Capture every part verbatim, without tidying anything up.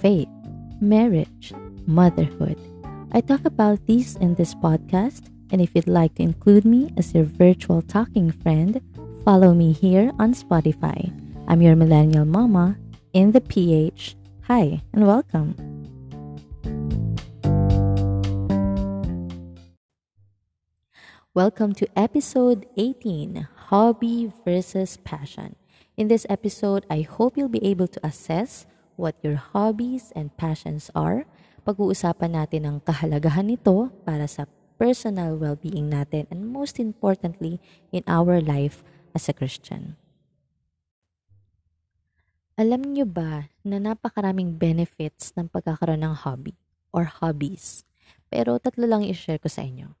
faith, marriage, motherhood. I talk about these in this podcast, and if you'd like to include me as your virtual talking friend, follow me here on Spotify. I'm your Millennial Mama in the P H. Hi, and welcome. Welcome to episode eighteen, Hobby versus Passion. In this episode, I hope you'll be able to assess what your hobbies and passions are. Pag-uusapan natin ang kahalagahan nito para sa personal well-being natin and most importantly, in our life as a Christian. Alam niyo ba na napakaraming benefits ng pagkakaroon ng hobby or hobbies? Pero tatlo lang i-share ko sa inyo.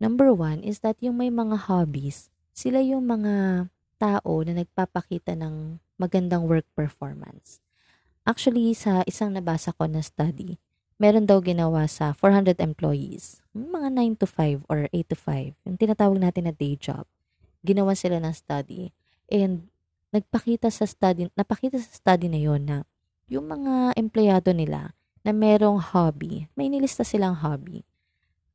Number one is that yung may mga hobbies, sila yung mga tao na nagpapakita ng magandang work performance. Actually, sa isang nabasa ko na study, meron daw ginawa sa four hundred employees, mga nine to five or eight to five, yung tinatawag natin na day job. Ginawa sila ng study and nagpakita sa study, napakita sa study na yon na yung mga empleyado nila na merong hobby, may nilista silang hobby,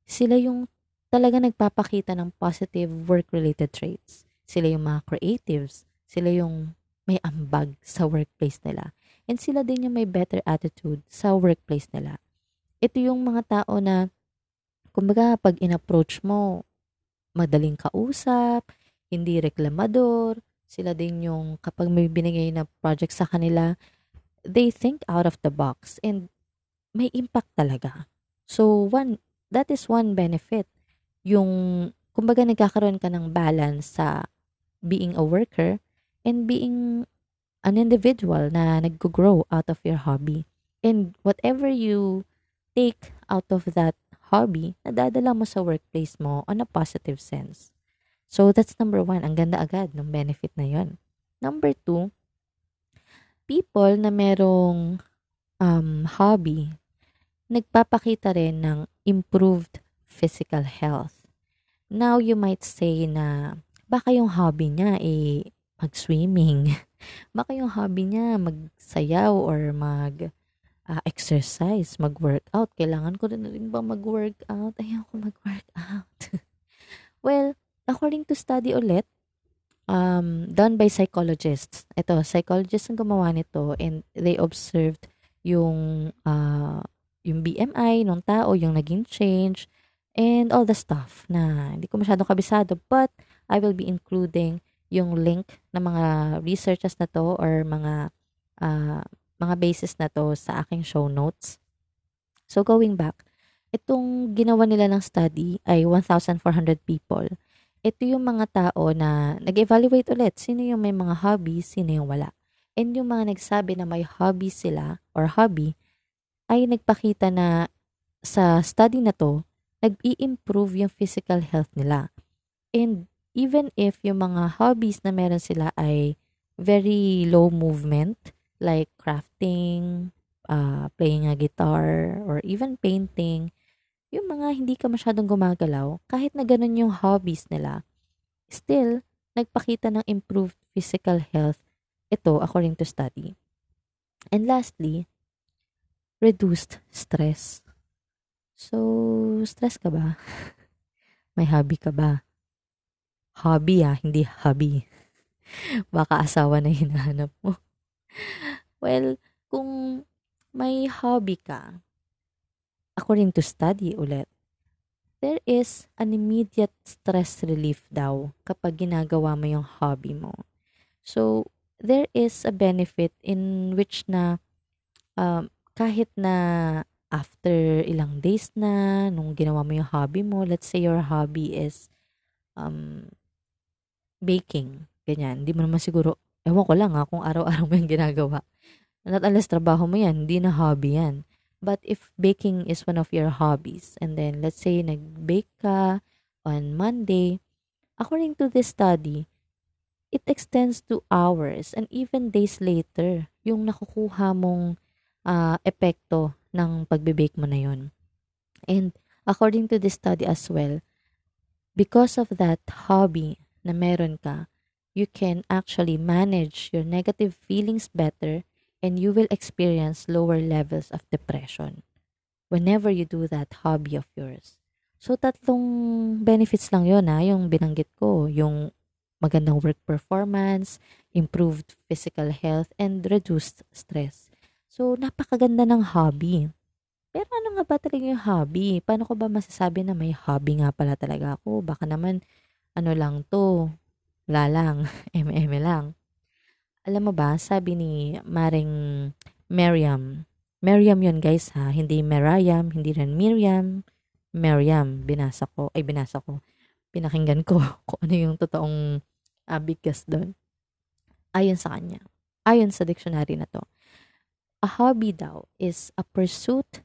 sila yung talaga nagpapakita ng positive work-related traits. Sila yung mga creatives. Sila yung may ambag sa workplace nila. And sila din yung may better attitude sa workplace nila. Ito yung mga tao na, kumbaga, pag in-approach mo, madaling kausap, hindi reklamador. Sila din yung kapag may binigay na project sa kanila, they think out of the box and may impact talaga. So, one that is one benefit. Yung, kumbaga, nagkakaroon ka ng balance sa being a worker and being an individual na nag-grow out of your hobby. And whatever you take out of that hobby, nadadala mo sa workplace mo on a positive sense. So, that's number one. Ang ganda agad ng benefit na yon. Number two, people na merong um, hobby, nagpapakita rin ng improved physical health. Now, you might say na baka yung hobby niya ay eh, mag-swimming. Baka yung hobby niya magsayaw or mag-exercise, uh, mag-workout. Kailangan ko na rin ba mag-workout? Ayaw ko mag-workout. Well, according to study ulit, um, done by psychologists. Ito, psychologists ang gumawa nito and they observed yung uh, yung B M I ng tao, yung naging change, and all the stuff na hindi ko masyadong kabisado, but I will be including yung link ng mga researches na to or mga uh, mga basis na to sa aking show notes. So going back, itong ginawa nila ng study ay one thousand four hundred people. Ito yung mga tao na nag-evaluate ulit sino yung may mga hobbies, sino yung wala. And yung mga nagsabi na may hobby sila or hobby ay nagpakita na sa study na to nag-i-improve yung physical health nila. And even if yung mga hobbies na meron sila ay very low movement, like crafting, uh, playing a guitar, or even painting, yung mga hindi ka masyadong gumagalaw, kahit na ganun yung hobbies nila, still, nagpakita ng improved physical health. Ito, according to study. And lastly, reduced stress. So, stress ka ba? May hobby ka ba? Hobby ah, hindi hobby. Baka asawa na hinahanap mo. Well, kung may hobby ka, according to study ulit, there is an immediate stress relief daw kapag ginagawa mo yung hobby mo. So, there is a benefit in which na um, kahit na after ilang days na, nung ginawa mo yung hobby mo, let's say your hobby is um, baking, ganyan. Hindi mo naman siguro, ewan ko lang ha, kung araw-araw mo yung ginagawa. Not unless trabaho mo yan, hindi na hobby yan. But if baking is one of your hobbies, and then let's say nag-bake ka on Monday, according to this study, it extends to hours and even days later, yung nakukuha mong uh, epekto ng pagbe-bake mo na yun. And according to this study as well, because of that hobby na meron ka, you can actually manage your negative feelings better and you will experience lower levels of depression whenever you do that hobby of yours. So, tatlong benefits lang yun, ha, yung binanggit ko. Yung magandang work performance, improved physical health, and reduced stress. So, napakaganda ng hobby. Pero ano nga ba talaga yung hobby? Paano ko ba masasabi na may hobby nga pala talaga ako? Baka naman, ano lang to, wala lang, M M lang. Alam mo ba, sabi ni Maring Miriam, Miriam yun guys ha, hindi Miriam, hindi rin Miriam, Miriam, binasa ko, ay binasa ko, pinakinggan ko kung ano yung totoong uh, bigkas doon. Ayon sa kanya, ayon sa dictionary na to, a hobby daw is a pursuit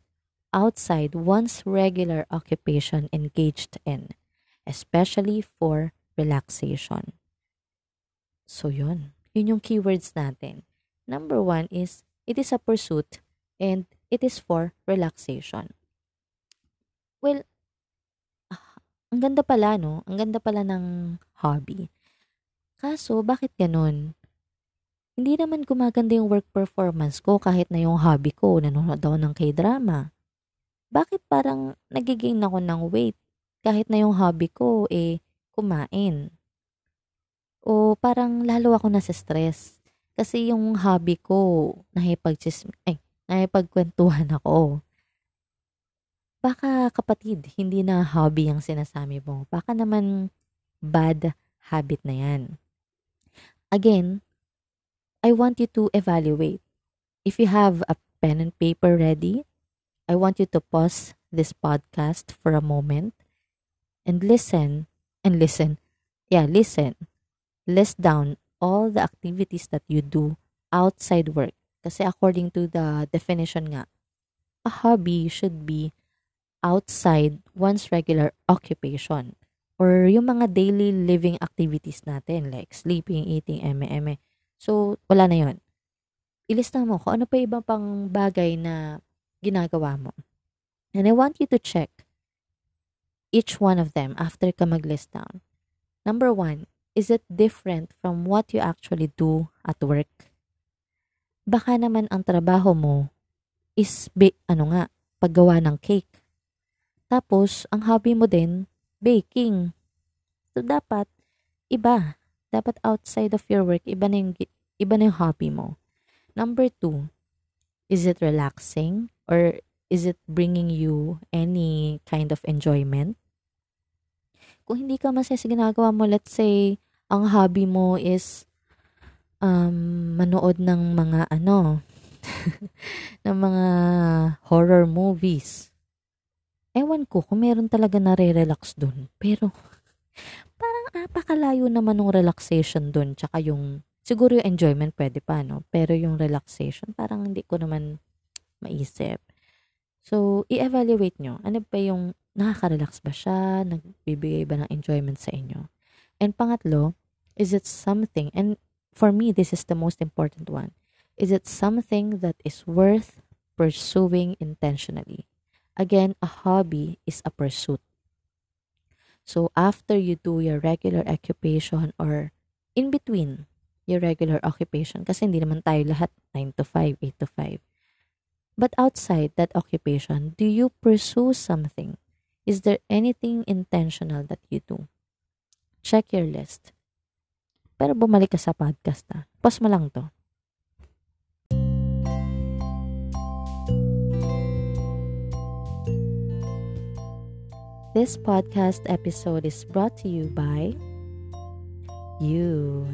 outside one's regular occupation engaged in, especially for relaxation. So yun, yun yung keywords natin. Number one is, it is a pursuit and it is for relaxation. Well, ah, ang ganda pala, no? Ang ganda pala ng hobby. Kaso, bakit ganun? Hindi naman gumaganda yung work performance ko kahit na yung hobby ko, nanonood ako ng K-drama. Bakit parang nagigain ako ng weight? Kahit na yung hobby ko, eh, kumain. O parang lalo ako nasa stress. Kasi yung hobby ko, nahipag-chism... Ay, nahipagkwentuhan ako. Baka kapatid, hindi na hobby ang sinasabi mo. Baka naman bad habit na yan. Again, I want you to evaluate. If you have a pen and paper ready, I want you to pause this podcast for a moment and listen and listen. Yeah, listen. List down all the activities that you do outside work. Kasi according to the definition nga, a hobby should be outside one's regular occupation or yung mga daily living activities natin like sleeping, eating, eme eme. So, wala na yun. Ilista mo kung ano pa ibang pang bagay na ginagawa mo. And I want you to check each one of them after ka mag-list down. Number one, is it different from what you actually do at work? Baka naman ang trabaho mo is, ba- ano nga, paggawa ng cake. Tapos, ang hobby mo din, baking. So, dapat iba. Dapat outside of your work, iba na yung, iba na yung hobby mo. Number two, is it relaxing? Or is it bringing you any kind of enjoyment? Kung hindi ka masaya sa ginagawa mo, let's say, ang hobby mo is um, manood ng mga ano, ng mga horror movies. Ewan ko kung meron talaga nare-relax dun. Pero, napakalayo naman ng relaxation doon, tsaka yung, siguro yung enjoyment pwede pa, no? Pero yung relaxation, parang hindi ko naman maisip. So, i-evaluate nyo. Ano ba yung, nakaka-relax ba siya? Nagbibigay ba ng enjoyment sa inyo? And pangatlo, is it something, and for me, this is the most important one, is it something that is worth pursuing intentionally? Again, a hobby is a pursuit. So, after you do your regular occupation or in between your regular occupation, kasi hindi naman tayo lahat nine to five, eight to five. But outside that occupation, do you pursue something? Is there anything intentional that you do? Check your list. Pero bumalik ka sa podcast na. Pause mo lang to. This podcast episode is brought to you by you.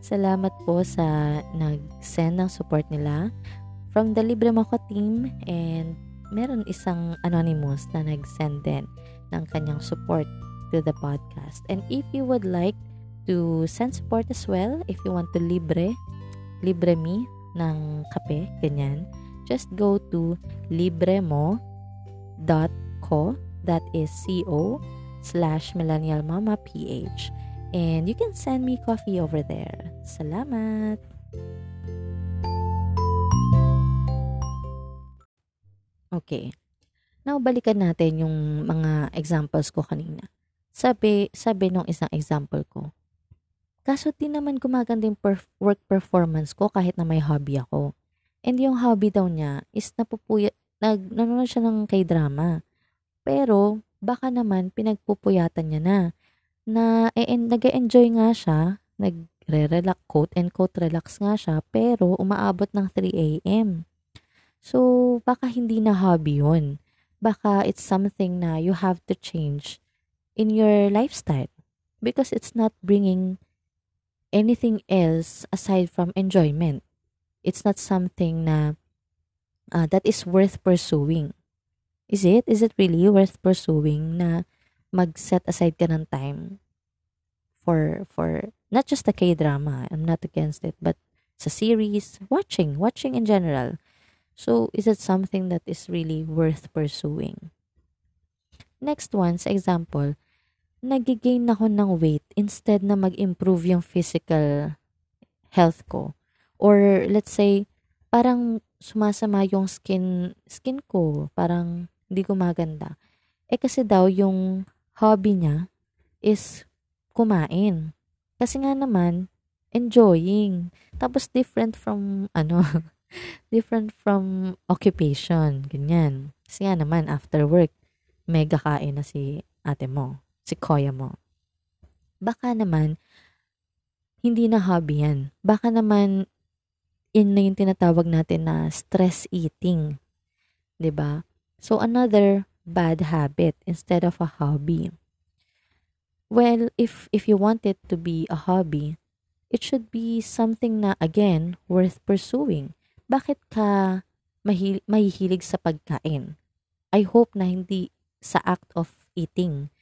Salamat po sa nag-send ng support nila from the Libremo.co team, and meron isang anonymous na nag-send din ng kanyang support to the podcast. And if you would like to send support as well, if you want to libre, libre me ng kape, ganyan, just go to Libremo dot co. That is co slash Millennial Mama P H. And you can send me coffee over there. Salamat! Okay. Now, balikan natin yung mga examples ko kanina. Sabi, sabi nung isang example ko, kaso di naman gumaganda yung perf- work performance ko kahit na may hobby ako. And yung hobby daw niya is napupuya, nag, nanonood siya ng K-drama. Pero baka naman pinagpupuyatan niya na. na eh, en, nag-enjoy nga siya, nagre-relax, quote and quote relax nga siya, pero umaabot ng three a.m. So, baka hindi na hobby yun. Baka it's something na you have to change in your lifestyle because it's not bringing anything else aside from enjoyment. It's not something na uh, that is worth pursuing. Is it? Is it really worth pursuing na mag-set aside ka ng time for, for not just the K-drama, I'm not against it, but sa series, watching, watching in general. So, is it something that is really worth pursuing? Next one, sa example, nagigain ako ng weight instead na mag-improve yung physical health ko. Or, let's say, parang sumasama yung skin, skin ko, parang hindi ko maganda. Eh, kasi daw yung hobby niya is kumain. Kasi nga naman, enjoying. Tapos, different from, ano, different from occupation. Ganyan. Kasi nga naman, after work, mega kain na si ate mo, si koya mo. Baka naman, hindi na hobby yan. Baka naman, yun na yung tinatawag natin na stress eating. 'Di ba? So, another bad habit instead of a hobby. Well, if if you want it to be a hobby, it should be something na, again, worth pursuing. Bakit ka mahil- mahihilig sa pagkain? I hope na hindi sa act of eating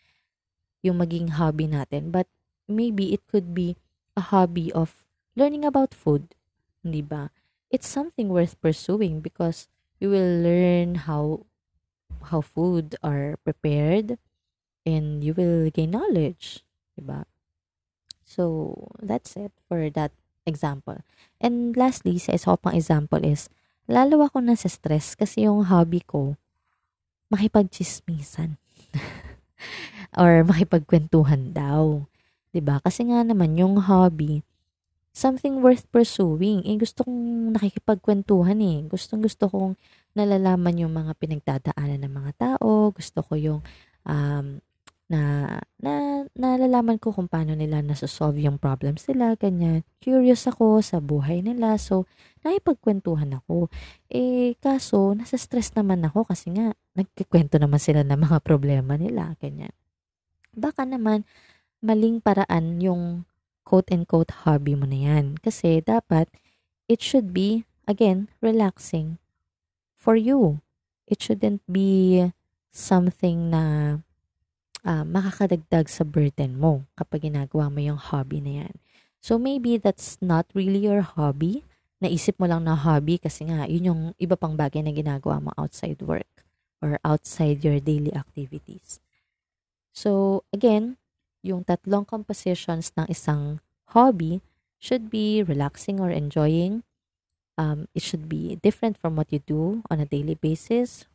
yung maging hobby natin. But maybe it could be a hobby of learning about food. Di ba? It's something worth pursuing because you will learn how how food are prepared and you will gain knowledge. Di ba? So, that's it for that example. And lastly, sa isa pang example is, lalo ako na sa stress kasi yung hobby ko, makipagchismisan. Or makipagkwentuhan daw. Diba? Kasi nga naman, yung hobby, something worth pursuing. Eh, gusto kong nakikipagkwentuhan eh. Gustong gusto kong nalalaman yung mga pinagdadaanan ng mga tao. Gusto ko yung um, na, na nalalaman ko kung paano nila nasosolve yung problems nila, ganyan. Curious ako sa buhay nila, so nakipagkwentuhan ako. Eh, kaso, nasa stress naman ako kasi nga, nagkikwento naman sila ng mga problema nila, ganyan. Baka naman, maling paraan yung quote-unquote hobby mo na yan. Kasi dapat, it should be, again, relaxing for you. It shouldn't be something na Uh, makakadagdag sa burden mo kapag ginagawa mo yung hobby na yan. So, maybe that's not really your hobby. Naisip mo lang na hobby kasi nga, yun yung iba pang bagay na ginagawa mo outside work or outside your daily activities. So, again, yung tatlong compositions ng isang hobby should be relaxing or enjoying. Um, it should be different from what you do on a daily basis,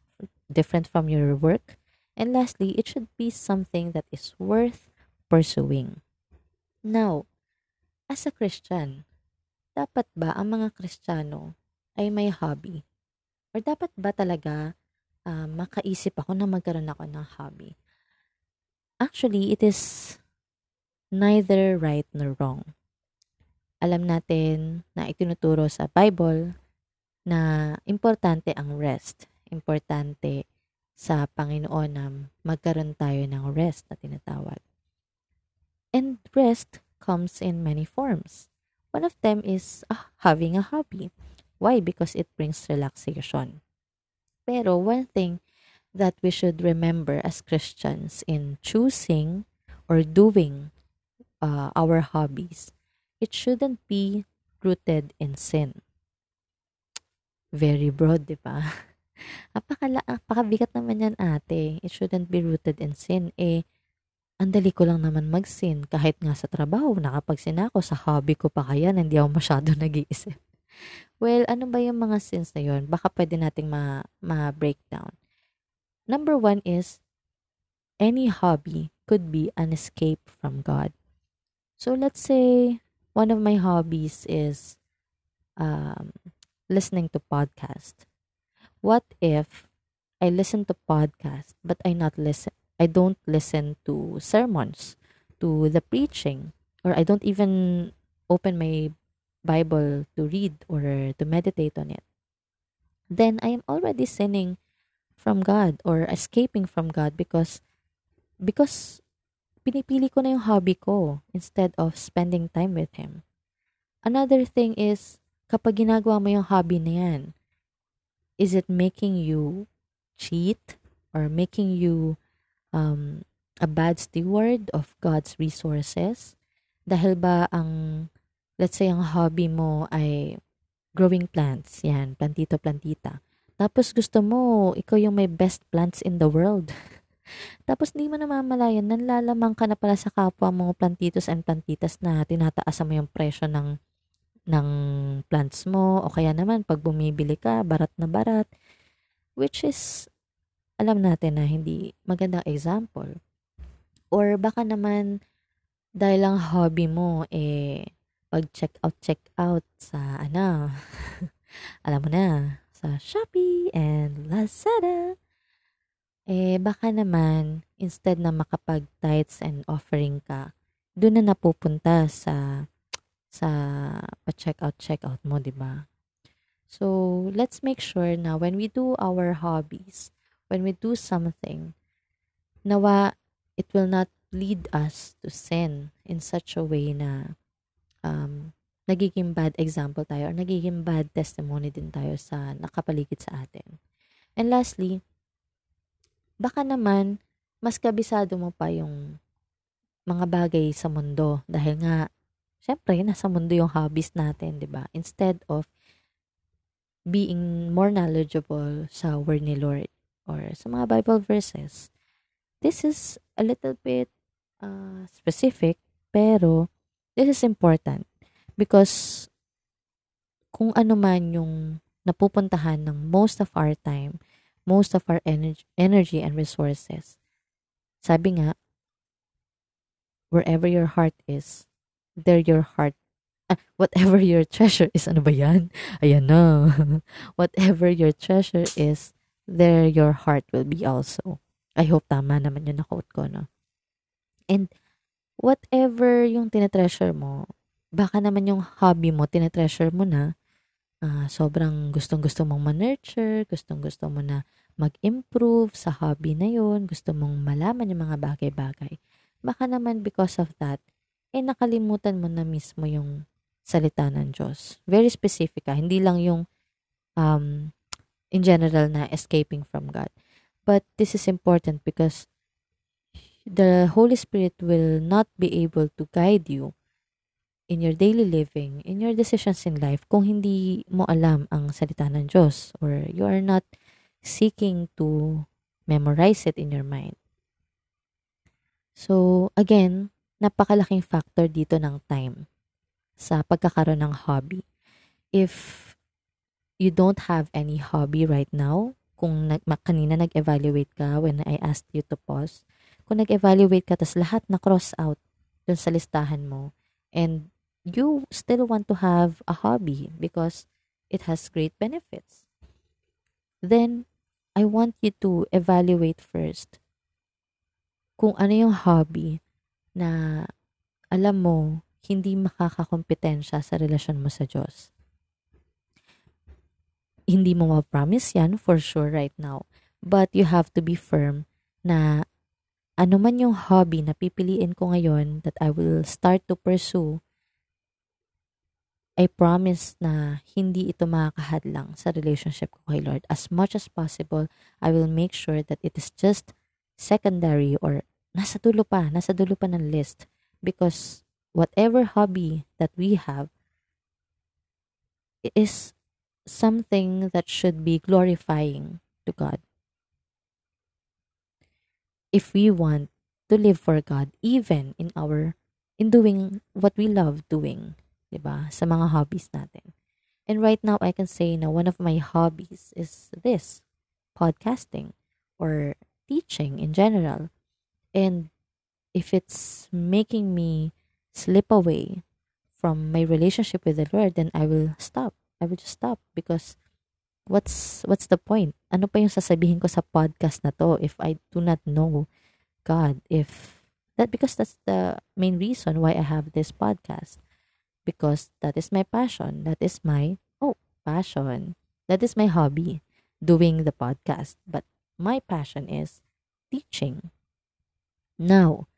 different from your work. And lastly, it should be something that is worth pursuing. Now, as a Christian, dapat ba ang mga Kristiyano ay may hobby? Or dapat ba talaga uh, makaisip ako na magkaroon ako ng hobby? Actually, it is neither right nor wrong. Alam natin na itinuturo sa Bible na importante ang rest. Importante sa Panginoon na magkaroon tayo ng rest na tinatawag. And rest comes in many forms. One of them is ah, having a hobby. Why? Because it brings relaxation. Pero one thing that we should remember as Christians in choosing or doing uh, our hobbies, it shouldn't be rooted in sin. Very broad, di ba? Apakala, apakabigat naman yan ate. It shouldn't be rooted in sin. Eh, andali ko lang naman mag-sin. Kahit nga sa trabaho, nakapag-sin ako. Sa hobby ko pa kaya, hindi ako masyado nag-iisip. Well, ano ba yung mga sins na yun? Baka pwede nating ma- ma-breakdown. Number one is, any hobby could be an escape from God. So, let's say, one of my hobbies is um, listening to podcast? What if I listen to podcast but I not listen I don't listen to sermons, to the preaching, or I don't even open my Bible to read or to meditate on it? Then I am already sinning from God or escaping from God because because pinipili ko na yung hobby ko instead of spending time with Him. Another thing is, kapag ginagawa mo yung hobby na yan, is it making you cheat or making you um, a bad steward of God's resources? Dahil ba ang, let's say, ang hobby mo ay growing plants, yan, plantito-plantita. Tapos gusto mo, ikaw yung may best plants in the world. Tapos hindi mo namamalayan, nanlalamang ka na pala sa kapwa mong plantitos and plantitas na tinataas mo yung presyo ng ng plants mo, o kaya naman pag bumibili ka, barat na barat, which is, alam natin na hindi magandang example. Or baka naman, dahil ang hobby mo, eh, pag check out, check out sa, ano, alam mo na, sa Shopee and Lazada, eh, baka naman, instead na makapag-tithes and offering ka, doon na napupunta sa sa pa-check out, check out mo, diba? So, let's make sure na when we do our hobbies, when we do something, nawa, it will not lead us to sin in such a way na um, nagiging bad example tayo or nagiging bad testimony din tayo sa nakapaligid sa atin. And lastly, baka naman, mas kabisado mo pa yung mga bagay sa mundo dahil nga siyempre, nasa mundo yung hobbies natin, di ba? Instead of being more knowledgeable sa word ni Lord or sa mga Bible verses. This is a little bit uh, specific, pero this is important because kung ano man yung napupuntahan ng most of our time, most of our energy, energy and resources, sabi nga, wherever your heart is, there your heart, ah, whatever your treasure is, ano ba yan? Ayan na. Whatever your treasure is, there your heart will be also. I hope tama naman yun na quote ko, no? And whatever yung tinetreasure mo, baka naman yung hobby mo, tinetreasure mo na, uh, sobrang gustong-gusto mong ma-nurture, gustong-gusto mo na mag-improve sa hobby na yun, gusto mong malaman yung mga bagay-bagay. Baka naman because of that, eh nakalimutan mo na mismo yung salita ng Diyos. Very specific, ah. Hindi lang yung um, in general na escaping from God. But this is important because the Holy Spirit will not be able to guide you in your daily living, in your decisions in life, kung hindi mo alam ang salita ng Diyos or you are not seeking to memorize it in your mind. So, again, napakalaking factor dito ng time sa pagkakaroon ng hobby. If you don't have any hobby right now, kung nag, kanina nag-evaluate ka when I asked you to pause, kung nag-evaluate ka tas lahat na cross out dun sa listahan mo and you still want to have a hobby because it has great benefits, then I want you to evaluate first kung ano yung hobby na alam mo hindi makakakompetensya sa relasyon mo sa Diyos. Hindi mo ma-promise yan for sure right now, but you have to be firm na ano man yung hobby na pipiliin ko ngayon that I will start to pursue, I promise na hindi ito makakahadlang sa relationship ko kay Lord. As much as possible, I will make sure that it is just secondary or nasa dulo pa, nasa dulo pa ng list. Because whatever hobby that we have is something that should be glorifying to God. If we want to live for God, even in our, in doing what we love doing, diba? Sa mga hobbies natin. And right now, I can say na one of my hobbies is this, podcasting or teaching in general. And if it's making me slip away from my relationship with the Lord, then I will stop. I will just stop because what's what's the point? Ano pa yung sasabihin ko sa podcast na to if I do not know God? If that, because that's the main reason why I have this podcast, because that is my passion, that is my oh passion, that is my hobby, doing the podcast. But my passion is teaching. Now,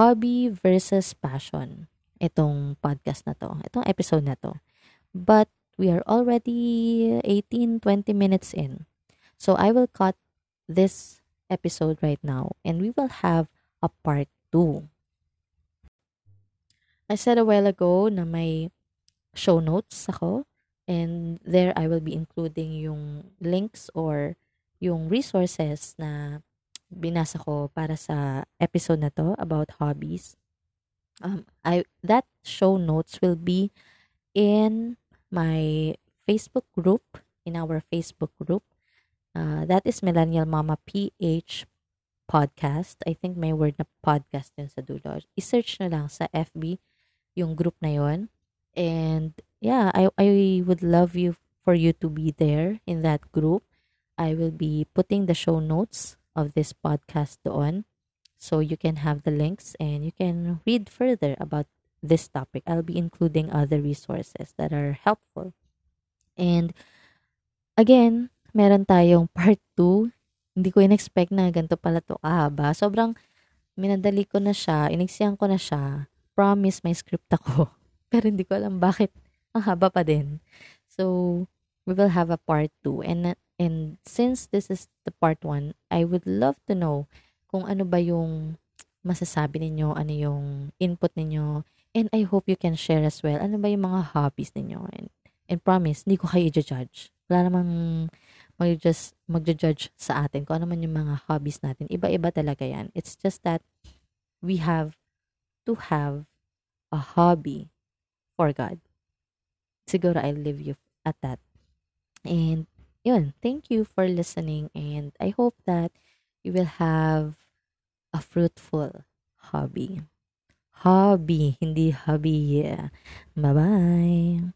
hobby versus passion. Itong podcast na to, itong episode na to. But we are already eighteen, twenty minutes in. So I will cut this episode right now and we will have a part two. I said a while ago na may show notes ako, and there I will be including yung links or yung resources na binasa ko para sa episode na to about hobbies. Um, I that show notes will be in my Facebook group, in our Facebook group. Uh, that is Millennial Mama P H podcast. I think may word na podcast yun sa dulo. I-search na lang sa F B yung group na yun. And yeah, I I would love you for you to be there in that group. I will be putting the show notes of this podcast doon. So you can have the links and you can read further about this topic. I'll be including other resources that are helpful. And again, meron tayong part two. Hindi ko in-expect na ganito pala ito kahaba. Sobrang minadali ko na siya, iniksiyan ko na siya. Promise may script ako. Pero hindi ko alam bakit ang haba pa din. So we will have a part two. And, and since this is the part one, I would love to know kung ano ba yung masasabi ninyo, ano yung input ninyo, and I hope you can share as well, ano ba yung mga hobbies ninyo, and, and promise, hindi ko kayo i-judge. Wala namang mag-judge, mag-judge sa atin, kung ano man yung mga hobbies natin, iba-iba talaga yan. It's just that we have to have a hobby for God. Siguro I'll leave you at that. And yun, thank you for listening, and I hope that you will have a fruitful hobby. Hobby, hindi hobby. Yeah. Bye-bye.